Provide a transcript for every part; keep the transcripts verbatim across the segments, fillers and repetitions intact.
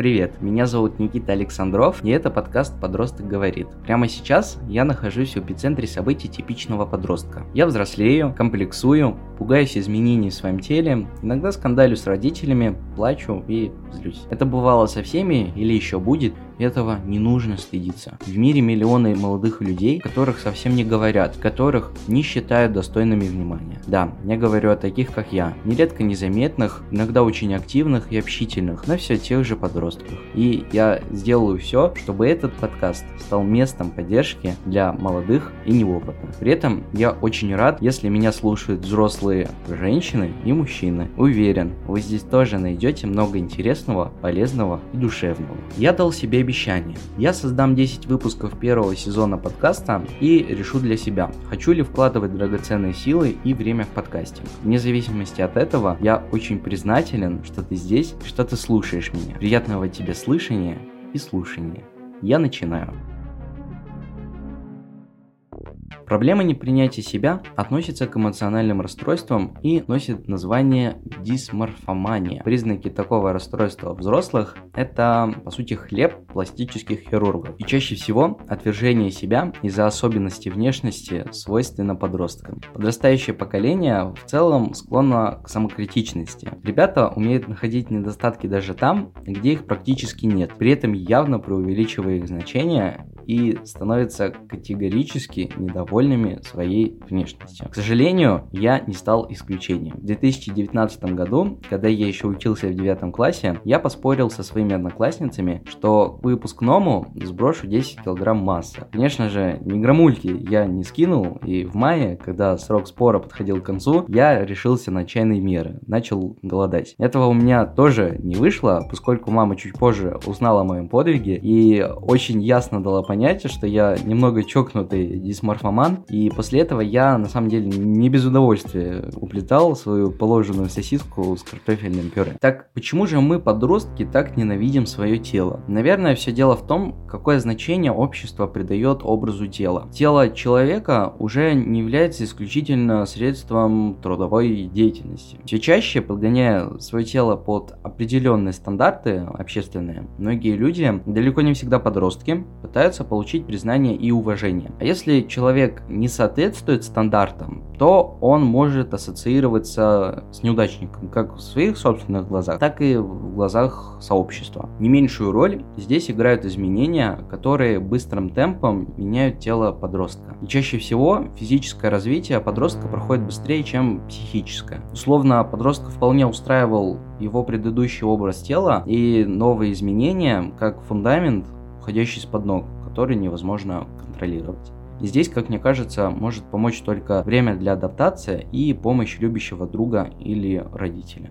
Привет, меня зовут Никита Александров, и это подкаст «Подросток говорит». Прямо сейчас я нахожусь в эпицентре событий типичного подростка. Я взрослею, комплексую, пугаюсь изменений в своем теле, иногда скандалю с родителями, плачу и злюсь. Это бывало со всеми или еще будет. Этого не нужно стыдиться. В мире миллионы молодых людей, которых совсем не говорят, которых не считают достойными внимания. Да, я говорю о таких, как я, нередко незаметных, иногда очень активных и общительных, но все тех же подростках. И я сделаю все, чтобы этот подкаст стал местом поддержки для молодых и неопытных. При этом я очень рад, если меня слушают взрослые женщины и мужчины. Уверен, вы здесь тоже найдете много интересного, полезного и душевного. Я дал себе обещание. Я создам десять выпусков первого сезона подкаста и решу для себя, хочу ли вкладывать драгоценные силы и время в подкасте. Вне зависимости от этого, я очень признателен, что ты здесь, что ты слушаешь меня. Приятного тебе слышания и слушания. Я начинаю. Проблема непринятия себя относится к эмоциональным расстройствам и носит название дисморфомания. Признаки такого расстройства у взрослых – это, по сути, хлеб пластических хирургов. И чаще всего отвержение себя из-за особенностей внешности свойственно подросткам. Подрастающее поколение в целом склонно к самокритичности. Ребята умеют находить недостатки даже там, где их практически нет, при этом явно преувеличивая их значение и становятся категорически недовольными своей внешностью. К сожалению, я не стал исключением. В две тысячи девятнадцатом году, когда я еще учился в девятом классе, я поспорил со своими одноклассницами, что к выпускному сброшу десять килограмм массы. Конечно же, ни грамульки я не скинул, и в мае, когда срок спора подходил к концу, я решился на чайные меры, начал голодать. Этого у меня тоже не вышло, поскольку мама чуть позже узнала о моем подвиге и очень ясно дала понять, что я немного чокнутый дисморфоман. И после этого я, на самом деле, не без удовольствия уплетал свою положенную сосиску с картофельным пюре. Так почему же мы, подростки, так ненавидим свое тело? Наверное, все дело в том, какое значение общество придает образу тела. Тело человека уже не является исключительно средством трудовой деятельности. Все чаще, подгоняя свое тело под определенные стандарты общественные, многие люди, далеко не всегда подростки, пытаются получить признание и уважение. А если человек не соответствует стандартам, то он может ассоциироваться с неудачником, как в своих собственных глазах, так и в глазах сообщества. Не меньшую роль здесь играют изменения, которые быстрым темпом меняют тело подростка. И чаще всего физическое развитие подростка проходит быстрее, чем психическое. Условно, подростка вполне устраивал его предыдущий образ тела и новые изменения, как фундамент, уходящий из-под ног, который невозможно контролировать. И здесь, как мне кажется, может помочь только время для адаптации и помощь любящего друга или родителя.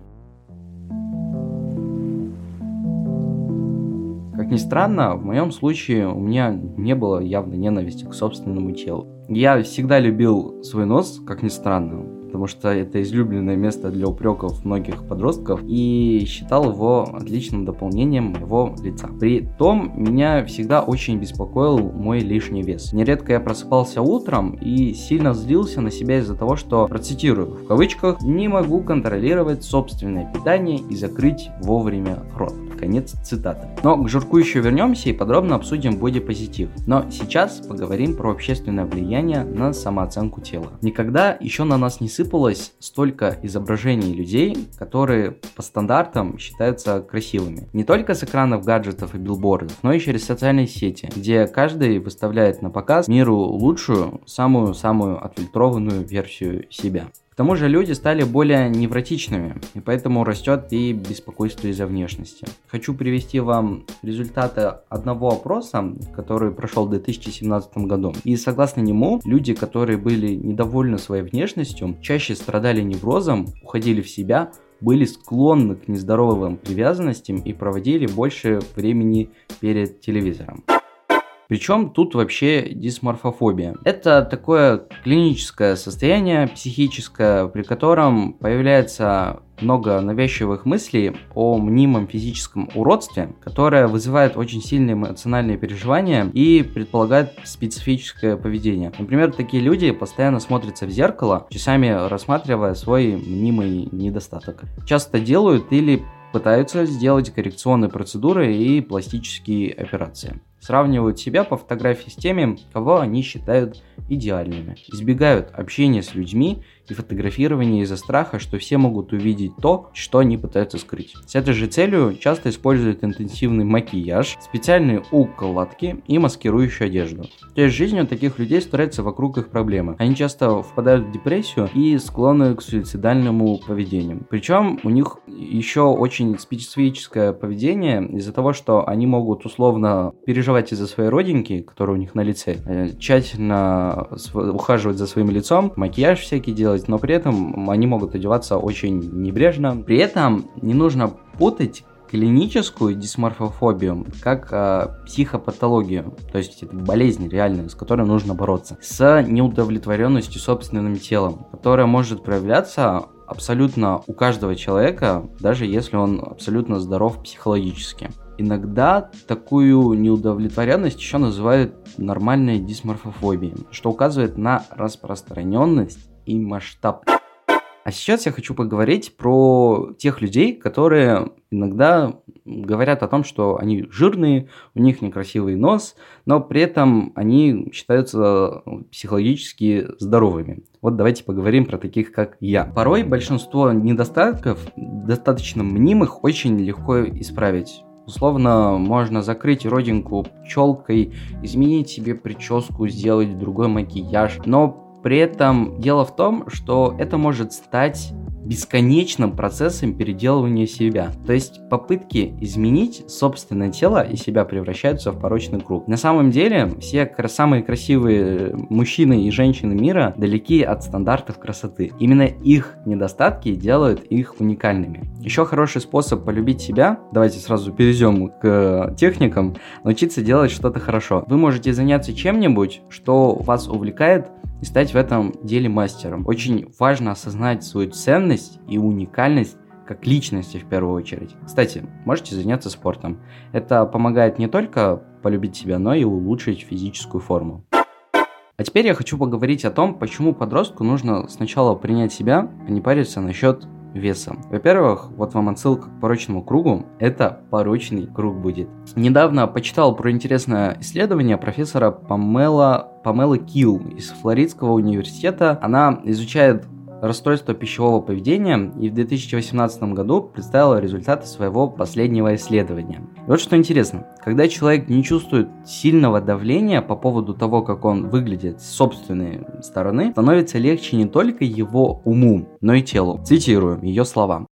Как ни странно, в моем случае у меня не было явной ненависти к собственному телу. Я всегда любил свой нос, как ни странно, потому что это излюбленное место для упреков многих подростков, и считал его отличным дополнением моего лица. При том, меня всегда очень беспокоил мой лишний вес. Нередко я просыпался утром и сильно злился на себя из-за того, что, процитирую, в кавычках, «не могу контролировать собственное питание и закрыть вовремя рот». Конец цитаты. Но к жирку еще вернемся и подробно обсудим бодипозитив. Но сейчас поговорим про общественное влияние на самооценку тела. Никогда еще на нас не сыпалось столько изображений людей, которые по стандартам считаются красивыми. Не только с экранов гаджетов и билбордов, но и через социальные сети, где каждый выставляет на показ миру лучшую, самую-самую отфильтрованную версию себя. К тому же люди стали более невротичными, и поэтому растет и беспокойство из-за внешности. Хочу привести вам результаты одного опроса, который прошел в две тысячи семнадцатом году. И согласно нему, люди, которые были недовольны своей внешностью, чаще страдали неврозом, уходили в себя, были склонны к нездоровым привязанностям и проводили больше времени перед телевизором. Причем тут вообще дисморфофобия. Это такое клиническое состояние психическое, при котором появляется много навязчивых мыслей о мнимом физическом уродстве, которое вызывает очень сильные эмоциональные переживания и предполагает специфическое поведение. Например, такие люди постоянно смотрятся в зеркало, часами рассматривая свой мнимый недостаток. Часто делают или пытаются сделать коррекционные процедуры и пластические операции. Сравнивают себя по фотографии с теми, кого они считают идеальными. Избегают общения с людьми и фотографирования из-за страха, что все могут увидеть то, что они пытаются скрыть. С этой же целью часто используют интенсивный макияж, специальные укладки и маскирующую одежду. То есть жизнь у таких людей строится вокруг их проблемы. Они часто впадают в депрессию и склонны к суицидальному поведению. Причем у них еще очень специфическое поведение из-за того, что они могут условно переживать из-за своей родинки, которая у них на лице, тщательно ухаживать за своим лицом, макияж всякий делать, но при этом они могут одеваться очень небрежно. При этом не нужно путать клиническую дисморфофобию как э, психопатологию, то есть это болезнь реальная, с которой нужно бороться, с неудовлетворенностью собственным телом, которая может проявляться абсолютно у каждого человека, даже если он абсолютно здоров психологически. Иногда такую неудовлетворенность еще называют нормальной дисморфофобией, что указывает на распространенность и масштаб. А сейчас я хочу поговорить про тех людей, которые иногда говорят о том, что они жирные, у них некрасивый нос, но при этом они считаются психологически здоровыми. Вот давайте поговорим про таких, как я. Порой большинство недостатков, достаточно мнимых, очень легко исправить. Условно, можно закрыть родинку челкой, изменить себе прическу, сделать другой макияж. Но при этом дело в том, что это может стать бесконечным процессом переделывания себя. То есть попытки изменить собственное тело и себя превращаются в порочный круг. На самом деле, все самые красивые мужчины и женщины мира далеки от стандартов красоты. Именно их недостатки делают их уникальными. Еще хороший способ полюбить себя, давайте сразу перейдем к техникам, научиться делать что-то хорошо. Вы можете заняться чем-нибудь, что вас увлекает, и стать в этом деле мастером. Очень важно осознать свою ценность и уникальность как личности в первую очередь. Кстати, можете заняться спортом. Это помогает не только полюбить себя, но и улучшить физическую форму. А теперь я хочу поговорить о том, почему подростку нужно сначала принять себя, а не париться насчет веса. Во-первых, вот вам отсылка к порочному кругу. Это порочный круг будет. Недавно почитал про интересное исследование профессора Памела Памелы Килл из Флоридского университета. Она изучает расстройство пищевого поведения и в две тысячи восемнадцатом году представила результаты своего последнего исследования. И вот что интересно, когда человек не чувствует сильного давления по поводу того, как он выглядит с собственной стороны, становится легче не только его уму, но и телу. Цитирую ее слова.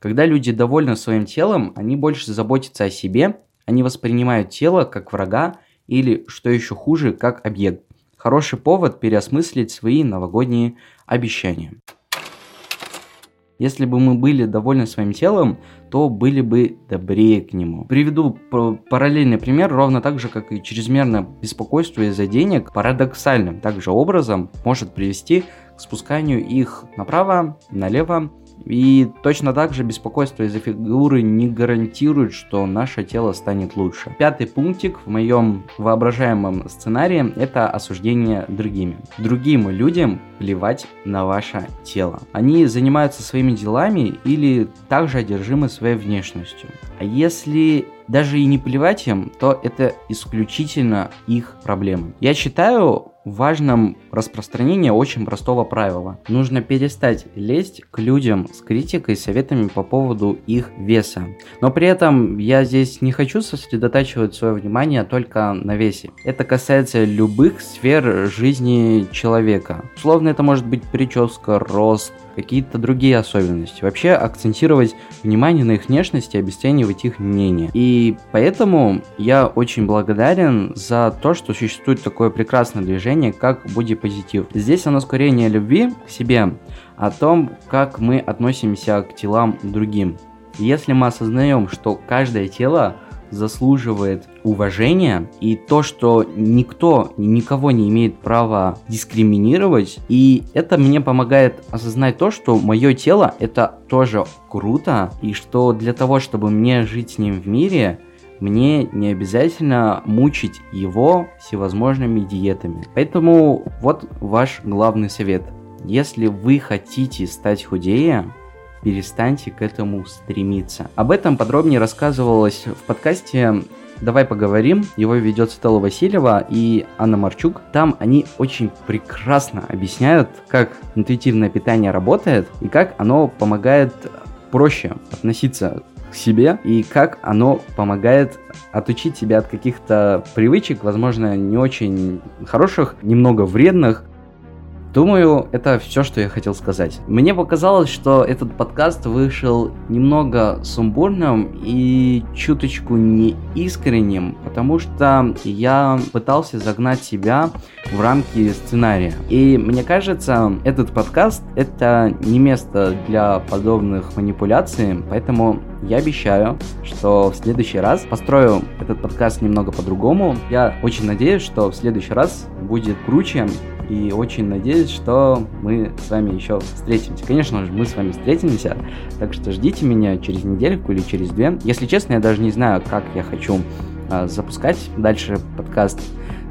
Когда люди довольны своим телом, они больше заботятся о себе, они воспринимают тело как врага или, что еще хуже, как объект. Хороший повод переосмыслить свои новогодние обещания. Если бы мы были довольны своим телом, то были бы добрее к нему. Приведу параллельный пример, ровно так же, как и чрезмерное беспокойство из-за денег, парадоксальным также образом может привести к спусканию их направо, налево. И точно так же беспокойство из-за фигуры не гарантирует, что наше тело станет лучше. Пятый пунктик в моем воображаемом сценарии – это осуждение другими. Другим людям плевать на ваше тело. Они занимаются своими делами или также одержимы своей внешностью. А если даже и не плевать им, то это исключительно их проблема. Я считаю важным распространение очень простого правила. Нужно перестать лезть к людям с критикой и советами по поводу их веса. Но при этом я здесь не хочу сосредотачивать свое внимание только на весе. Это касается любых сфер жизни человека. Условно, это может быть прическа, рост, какие-то другие особенности. Вообще акцентировать внимание на их внешности, обесценивать их мнение. И поэтому я очень благодарен за то, что существует такое прекрасное движение, как бодипозитив. Здесь оно скорее не о любви к себе, а о том, как мы относимся к телам другим. Если мы осознаем, что каждое тело заслуживает уважения, и то, что никто никого не имеет права дискриминировать, и это мне помогает осознать то, что мое тело это тоже круто, и что для того, чтобы мне жить с ним в мире, мне не обязательно мучить его всевозможными диетами. Поэтому вот ваш главный совет. Если вы хотите стать худее, перестаньте к этому стремиться. Об этом подробнее рассказывалось в подкасте «Давай поговорим». Его ведет Стелла Васильева и Анна Марчук. Там они очень прекрасно объясняют, как интуитивное питание работает и как оно помогает проще относиться к себе и как оно помогает отучить себя от каких-то привычек, возможно, не очень хороших, немного вредных. Думаю, это все, что я хотел сказать. Мне показалось, что этот подкаст вышел немного сумбурным и чуточку неискренним, потому что я пытался загнать себя в рамки сценария. И мне кажется, этот подкаст – это не место для подобных манипуляций, поэтому я обещаю, что в следующий раз построю этот подкаст немного по-другому. Я очень надеюсь, что в следующий раз будет круче. И очень надеюсь, что мы с вами еще встретимся. Конечно же, мы с вами встретимся. Так что ждите меня через недельку или через две. Если честно, я даже не знаю, как я хочу э, запускать дальше подкаст,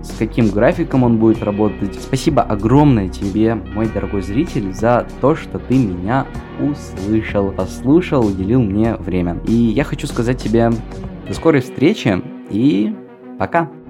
с каким графиком он будет работать. Спасибо огромное тебе, мой дорогой зритель, за то, что ты меня услышал, послушал, уделил мне время. И я хочу сказать тебе до скорой встречи и пока!